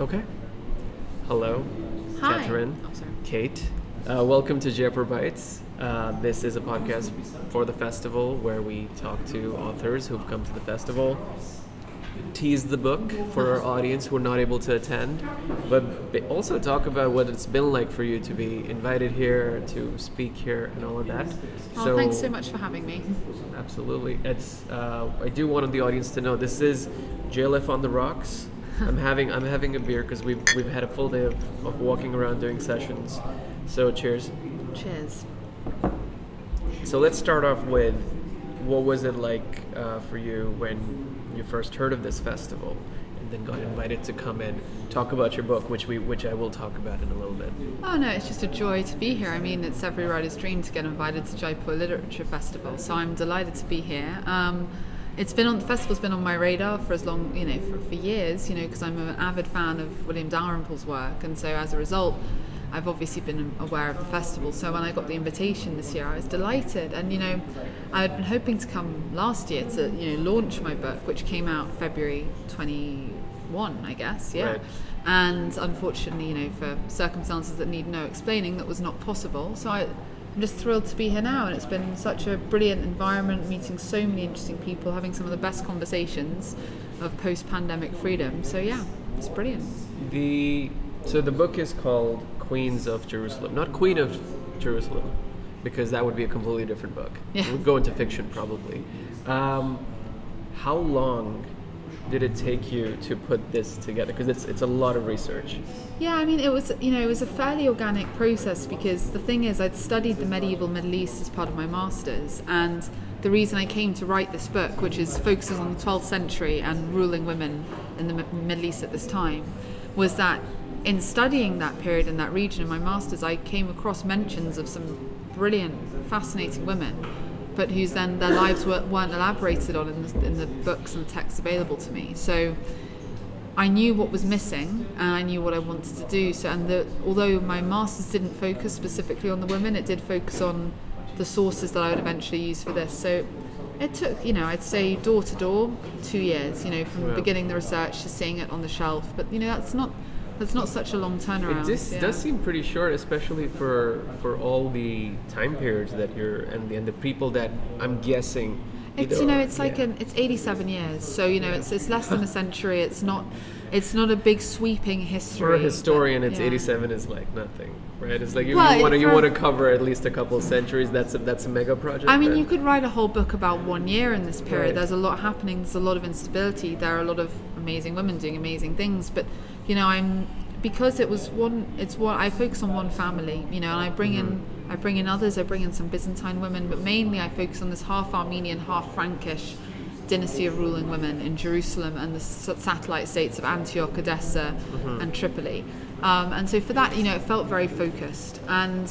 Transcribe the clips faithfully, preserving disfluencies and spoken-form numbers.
Okay. Hello. Hi. Katherine. Oh, sorry. Kate. Uh, welcome to Jaipur Bites. Uh, this is a podcast for the festival where we talk to authors who've come to the festival, tease the book for our audience who are not able to attend, but also talk about what it's been like for you to be invited here, to speak here, and all of that. Oh, so, thanks so much for having me. Absolutely. It's. Uh, I do want the audience to know this is J L F on the Rocks. I'm having I'm having a beer because we've we've had a full day of, of walking around doing sessions. So cheers. Cheers. So let's start off with what was it like uh, for you when you first heard of this festival and then got invited to come and talk about your book, which we which I will talk about in a little bit. Oh no, it's just a joy to be here. I mean, it's every writer's dream to get invited to Jaipur Literature Festival, so I'm delighted to be here. Um, It's been on the festival's been on my radar for as long, you know, for, for years, you know, because I'm an avid fan of William Dalrymple's work, and so as a result, I've obviously been aware of the festival. So when I got the invitation this year, I was delighted, and you know, I had been hoping to come last year to, you know, launch my book, which came out February twenty-first, I guess, yeah. Right. And unfortunately, you know, for circumstances that need no explaining, that was not possible. So I. I'm just thrilled to be here now, and it's been such a brilliant environment, meeting so many interesting people, having some of the best conversations of post-pandemic freedom. So yeah, it's brilliant. The so the book is called Queens of Jerusalem, not Queen of Jerusalem, because that would be a completely different book. Yeah. It would go into fiction probably. Um, how long did it take you to put this together? Because it's it's a lot of research. Yeah, I mean, it was, you know, it was a fairly organic process, because the thing is, I'd studied the medieval Middle East as part of my master's, and the reason I came to write this book, which is focuses on the twelfth century and ruling women in the Middle East at this time, was that in studying that period in that region in my master's, I came across mentions of some brilliant, fascinating women, but whose then their lives were, weren't elaborated on in the, in the books and texts available to me. So I knew what was missing, and I knew what I wanted to do. So, and the, although my master's didn't focus specifically on the women, it did focus on the sources that I would eventually use for this. So it took, you know, I'd say door to door, two years, you know, from yeah. beginning the research to seeing it on the shelf. But, you know, that's not that's not such a long turnaround. It just, yeah. does seem pretty short, especially for for all the time periods that you're, and the, and the people that I'm guessing. It's, you know, it's like yeah. an, it's eighty-seven years, so you know, yeah. it's it's less than a century. It's not, it's not a big sweeping history. For a historian, but, yeah. it's eighty-seven is like nothing, right? It's like if well, you want to, you want to cover at least a couple of centuries. That's a, that's a mega project. I mean, you could write a whole book about one year in this period. Right. There's a lot happening. There's a lot of instability. There are a lot of amazing women doing amazing things. But you know, I'm because it was one. It's one. I focus on one family. You know, and I bring mm-hmm. in. I bring in others, I bring in some Byzantine women, but mainly I focus on this half Armenian, half Frankish dynasty of ruling women in Jerusalem and the satellite states of Antioch, Edessa, mm-hmm. and Tripoli. Um, and so for that, you know, it felt very focused. And,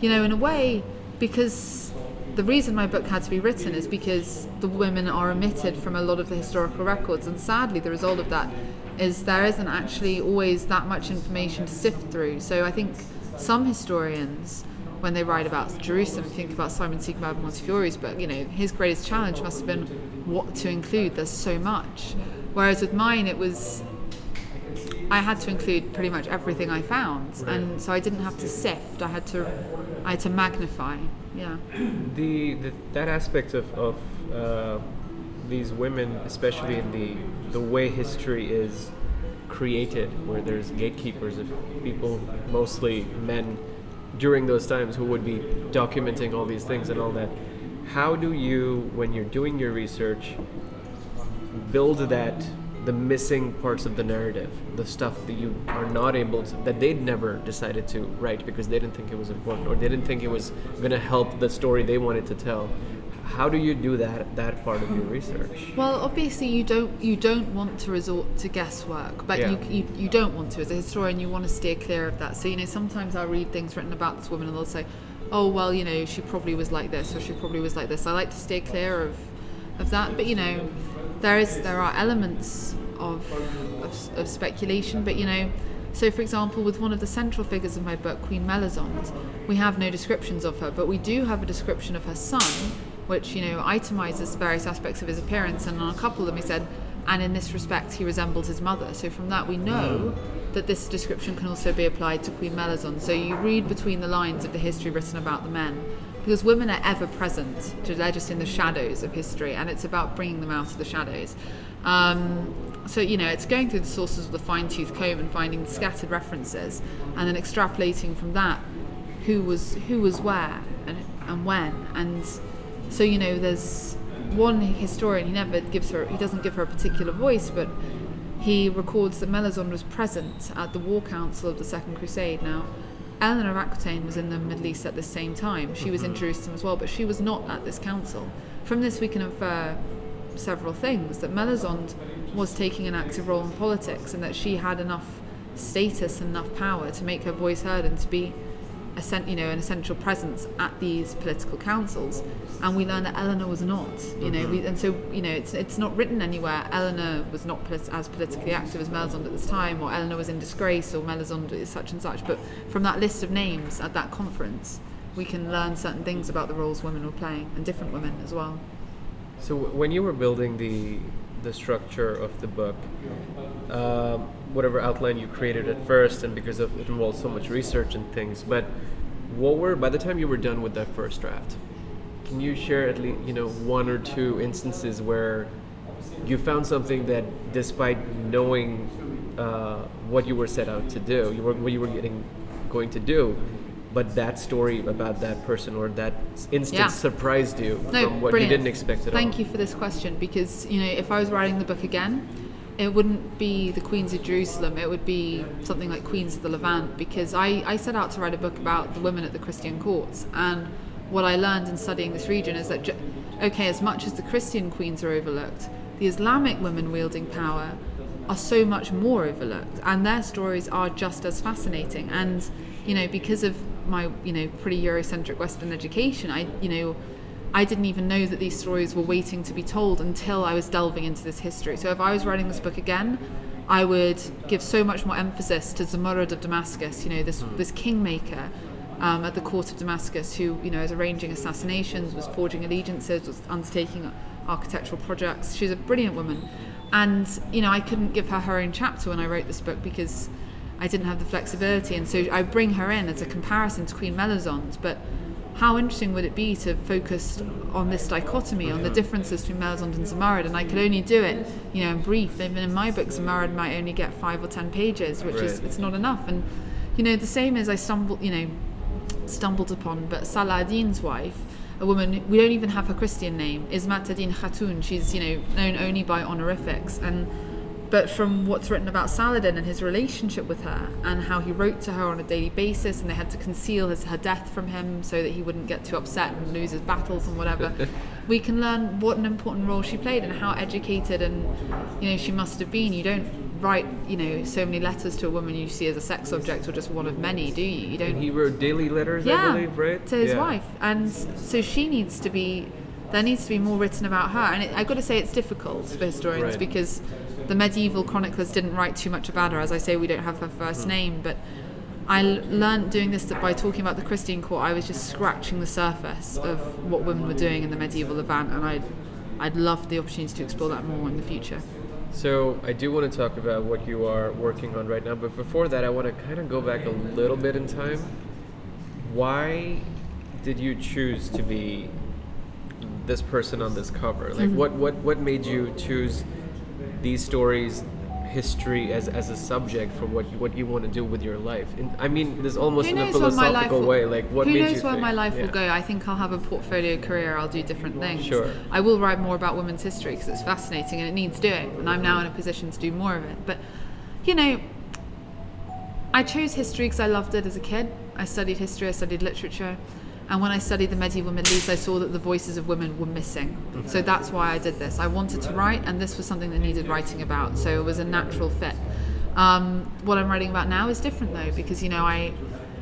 you know, in a way, because the reason my book had to be written is because the women are omitted from a lot of the historical records. And sadly, the result of that is there isn't actually always that much information to sift through. So I think some historians, when they write about Jerusalem, think about Simon Siegemund Montefiore's book, you know, his greatest challenge must have been what to include. There's so much. Whereas with mine, it was, I had to include pretty much everything I found. And so I didn't have to sift, I had to I had to magnify, yeah. The, the that aspect of, of uh, these women, especially in the the way history is created, where there's gatekeepers of people, mostly men, during those times who would be documenting all these things and all that. How do you, when you're doing your research, build that, the missing parts of the narrative, the stuff that you are not able to, that they'd never decided to write because they didn't think it was important or they didn't think it was going to help the story they wanted to tell? How do you do that that part of your research? Well, obviously you don't you don't want to resort to guesswork, but yeah. you, you you don't want to. As a historian, you want to steer clear of that. So, you know, sometimes I'll read things written about this woman and they'll say, oh, well, you know, she probably was like this or she probably was like this. I like to steer clear of, of that. But, you know, there is there are elements of, of, of speculation, but, you know, so, for example, with one of the central figures of my book, Queen Melisende, we have no descriptions of her, but we do have a description of her son, which, you know, itemizes various aspects of his appearance, and on a couple of them he said, and in this respect he resembled his mother. So from that we know that this description can also be applied to Queen Melisende. So you read between the lines of the history written about the men, because women are ever present, they're just in the shadows of history, and it's about bringing them out of the shadows. Um, so, you know, it's going through the sources with a fine-tooth comb and finding scattered references, and then extrapolating from that who was who was where and, and when. And so, you know, there's one historian, he never gives her, he doesn't give her a particular voice, but he records that Melisende was present at the War Council of the Second Crusade. Now, Eleanor of Aquitaine was in the Middle East at the same time. She was in Jerusalem as well, but she was not at this council. From this we can infer several things, that Melisende was taking an active role in politics, and that she had enough status and enough power to make her voice heard and to be a cent, you know, an essential presence at these political councils. And we learn that Eleanor was not, you know, we, and so, you know, it's it's not written anywhere. Eleanor was not politi- as politically active as Melisende at this time, or Eleanor was in disgrace, or Melisende is such and such. But from that list of names at that conference, we can learn certain things about the roles women were playing, and different women as well. So when you were building the the structure of the book, uh, whatever outline you created at first, and because of it involved so much research and things, but what were, by the time you were done with that first draft, can you share at least, you know, one or two instances where you found something that, despite knowing uh, what you were set out to do, you were, what you were getting going to do, but that story about that person or that instance yeah. surprised you no, from what brilliant. you didn't expect at Thank all. Thank you for this question, because, you know, if I was writing the book again, it wouldn't be the Queens of Jerusalem, it would be something like Queens of the Levant, because I, I set out to write a book about the women at the Christian courts. And what I learned in studying this region is that, okay, as much as the Christian queens are overlooked, the Islamic women wielding power are so much more overlooked, and their stories are just as fascinating. And, you know, because of my, you know, pretty Eurocentric Western education, I, you know, I didn't even know that these stories were waiting to be told until I was delving into this history. So if I was writing this book again, I would give so much more emphasis to Zumurrud of Damascus, you know, this this kingmaker um, at the court of Damascus, who, you know, is arranging assassinations, was forging allegiances, was undertaking architectural projects. She's a brilliant woman. And, you know, I couldn't give her her own chapter when I wrote this book because I didn't have the flexibility. And so I bring her in as a comparison to Queen Melisende. But how interesting would it be to focus on this dichotomy, on the differences between Melisende and Zumurrud? And I could only do it, you know, in brief. Even in my book, Zumurrud might only get five or ten pages, which right. is it's not enough. And, you know, the same as I stumbled, you know, stumbled upon, but Saladin's wife, a woman, we don't even have her Christian name, Ismat Adin Khatun. She's, you know, known only by honorifics. And but from what's written about Saladin and his relationship with her, and how he wrote to her on a daily basis, and they had to conceal his, her death from him so that he wouldn't get too upset and lose his battles and whatever, we can learn what an important role she played and how educated and, you know, she must have been. You don't write, you know, so many letters to a woman you see as a sex object or just one of many, do you? You don't. And he wrote daily letters, yeah, I believe, right? to his yeah. wife. And so she needs to be, there needs to be more written about her. And it, I've got to say it's difficult for historians right. because the medieval chroniclers didn't write too much about her. As I say, we don't have her first name, but I learned doing this that by talking about the Christian court, I was just scratching the surface of what women were doing in the medieval Levant, and I'd, I'd love the opportunity to explore that more in the future. So I do want to talk about what you are working on right now, but before that, I want to kind of go back a little bit in time. Why did you choose to be this person on this cover? Like, mm-hmm. what, what, what made you choose these stories, history as as a subject for what you, what you want to do with your life? And I mean, there's almost in a philosophical way, will, like what made you think? Who knows where my life yeah. will go? I think I'll have a portfolio career, I'll do different things. Sure. I will write more about women's history because it's fascinating and it needs doing. And I'm now in a position to do more of it. But, you know, I chose history because I loved it as a kid. I studied history, I studied literature. And when I studied the medieval Middle East, I saw that the voices of women were missing. So that's why I did this. I wanted to write, and this was something that needed writing about. So it was a natural fit. Um, what I'm writing about now is different, though, because, you know, I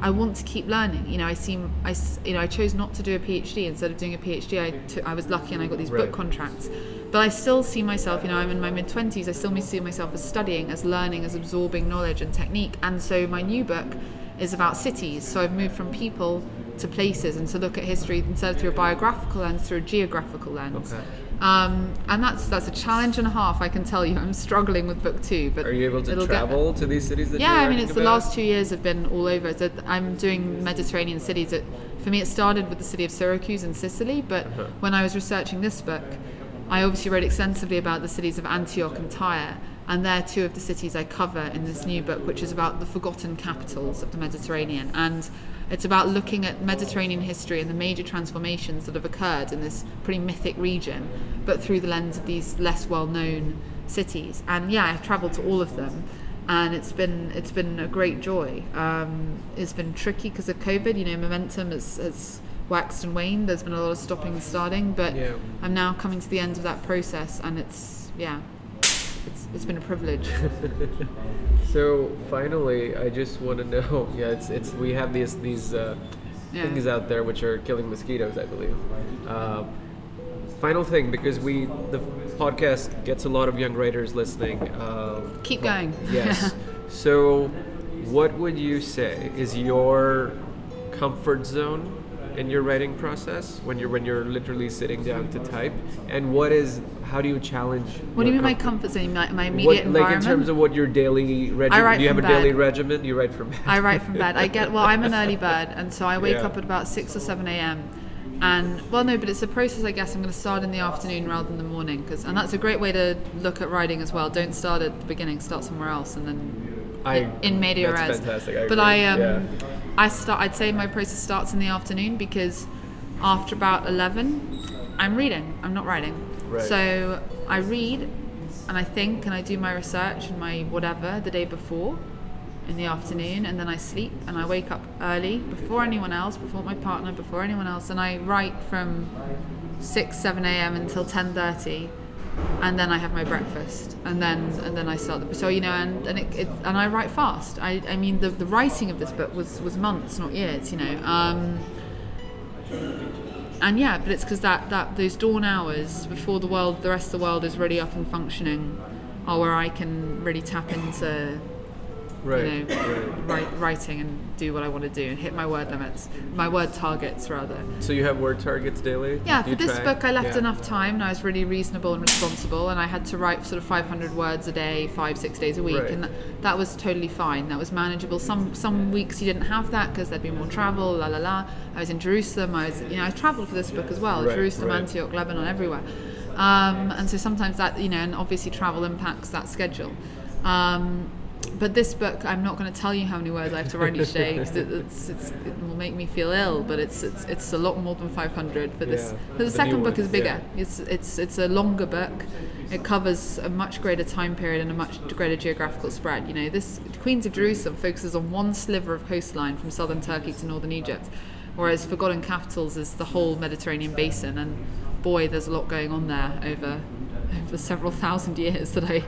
I want to keep learning. You know, I seem I you know I chose not to do a PhD. Instead of doing a PhD, I took, I was lucky and I got these book contracts. But I still see myself, you know, I'm in my mid-twenties. I still see myself as studying, as learning, as absorbing knowledge and technique. And so my new book is about cities. So I've moved from people to places, and to look at history instead of through a biographical lens, through a geographical lens. Okay. Um, and that's that's a challenge and a half, I can tell you. I'm struggling with book two. But are you able to travel to these cities that yeah, you're Yeah, I mean, it's about? The last two years have been all over. So I'm doing Mediterranean cities. It, for me, it started with the city of Syracuse in Sicily. But uh-huh. when I was researching this book, I obviously wrote extensively about the cities of Antioch and Tyre. And they're two of the cities I cover in this new book, which is about the forgotten capitals of the Mediterranean. And it's about looking at Mediterranean history and the major transformations that have occurred in this pretty mythic region, but through the lens of these less well-known cities. And yeah, I've travelled to all of them, and it's been it's been a great joy. Um, it's been tricky because of COVID. You know, momentum has, has waxed and waned. There's been a lot of stopping and starting, but yeah. I'm now coming to the end of that process, and it's yeah. It's, it's been a privilege. So finally, I just want to know. Yeah, it's it's we have these these uh, yeah. things out there which are killing mosquitoes, I believe. Uh, final thing, because we the podcast gets a lot of young writers listening. Uh, Keep going. Yes. So, what would you say is your comfort zone in your writing process when you're when you're literally sitting down to type, and what is how do you challenge what do you mean comfort? My comfort zone, my, my immediate what, environment, like in terms of what your daily regimen, do you have a bed. daily regimen you write from bed? I write from bed. I get well I'm an early bird, and so I wake yeah. up at about six or seven a.m. and well no but it's a process, I guess. I'm going to start in the afternoon rather than the morning, cause, and that's a great way to look at writing as well. Don't start at the beginning, start somewhere else, and then I, in media res that's fantastic. I but agree. I um yeah. I start. I'd say my process starts in the afternoon, because after about eleven, I'm reading. I'm not writing. Right. So I read and I think and I do my research and my whatever the day before in the afternoon, and then I sleep and I wake up early before anyone else, before my partner, before anyone else, and I write from six, seven a.m. until ten thirty, and then I have my breakfast, and then and then I start the, so you know and and it, it and I write fast. I, I mean the, the writing of this book was, was months, not years, you know um, and yeah but it's because that, that those dawn hours before the world the rest of the world is really up and functioning are where I can really tap into right, you know, right. write, writing and do what I want to do and hit my word limits, my word targets rather. So you have word targets daily? Yeah, for this book I left yeah. enough time, and I was really reasonable and responsible, and I had to write sort of five hundred words a day, five, six days a week, right. and that, that was totally fine. That was manageable. Some some weeks you didn't have that because there'd be more travel, la la la. I was in Jerusalem, I was, you know, I travelled for this book as well, right, Jerusalem, right. Antioch, Lebanon, everywhere. Um, and so sometimes that, you know, and obviously travel impacts that schedule. Um, But this book, I'm not going to tell you how many words I have to write each day, because it, it's, it's, it will make me feel ill. But it's it's it's a lot more than five hundred for this. Yeah, but the, the second book is bigger. Yeah. It's it's it's a longer book. It covers a much greater time period and a much greater geographical spread. You know, this Queens of Jerusalem focuses on one sliver of coastline from southern Turkey to northern Egypt, whereas Forgotten Capitals is the whole Mediterranean basin. And boy, there's a lot going on there over. over several thousand years that I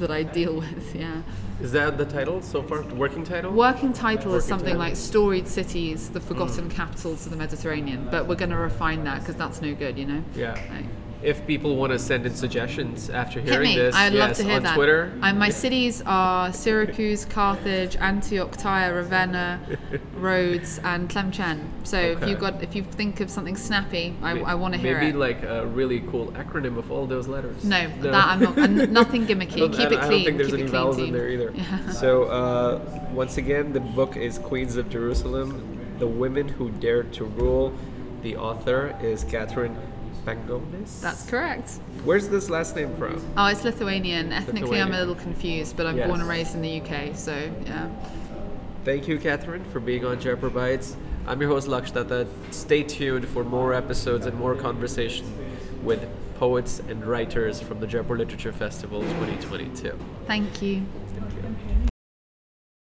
that I deal with, yeah. Is that the title so far? Working title? Working title Working is something title. like Storied Cities, the Forgotten mm. Capitals of the Mediterranean, but we're going to refine that because that's no good, you know? Yeah. Like, if people want to send in suggestions after hearing this, I'd yes, love to hear on that. Twitter. Um, my cities are Syracuse, Carthage, Antioch, Tyre, Ravenna, Rhodes, and Tlemcen. So okay. if you got, if you think of something snappy, I, I want to hear maybe it. Maybe like a really cool acronym of all those letters. No, no. that I'm not. I'm nothing gimmicky. Keep it clean. I don't think there's Keep any vowels in there either. Yeah. So uh, once again, the book is Queens of Jerusalem: The Women Who Dared to Rule. The author is Katherine Pangonis? That's correct. Where's this last name from? Oh, it's Lithuanian. Ethnically, Lithuanian. I'm a little confused, but I'm yes. born and raised in the U K, so yeah. Thank you, Katherine, for being on Jaipur Bites. I'm your host, Lakshya Datta. Stay tuned for more episodes and more conversation with poets and writers from the Jaipur Literature Festival twenty twenty-two. Thank you. Thank you.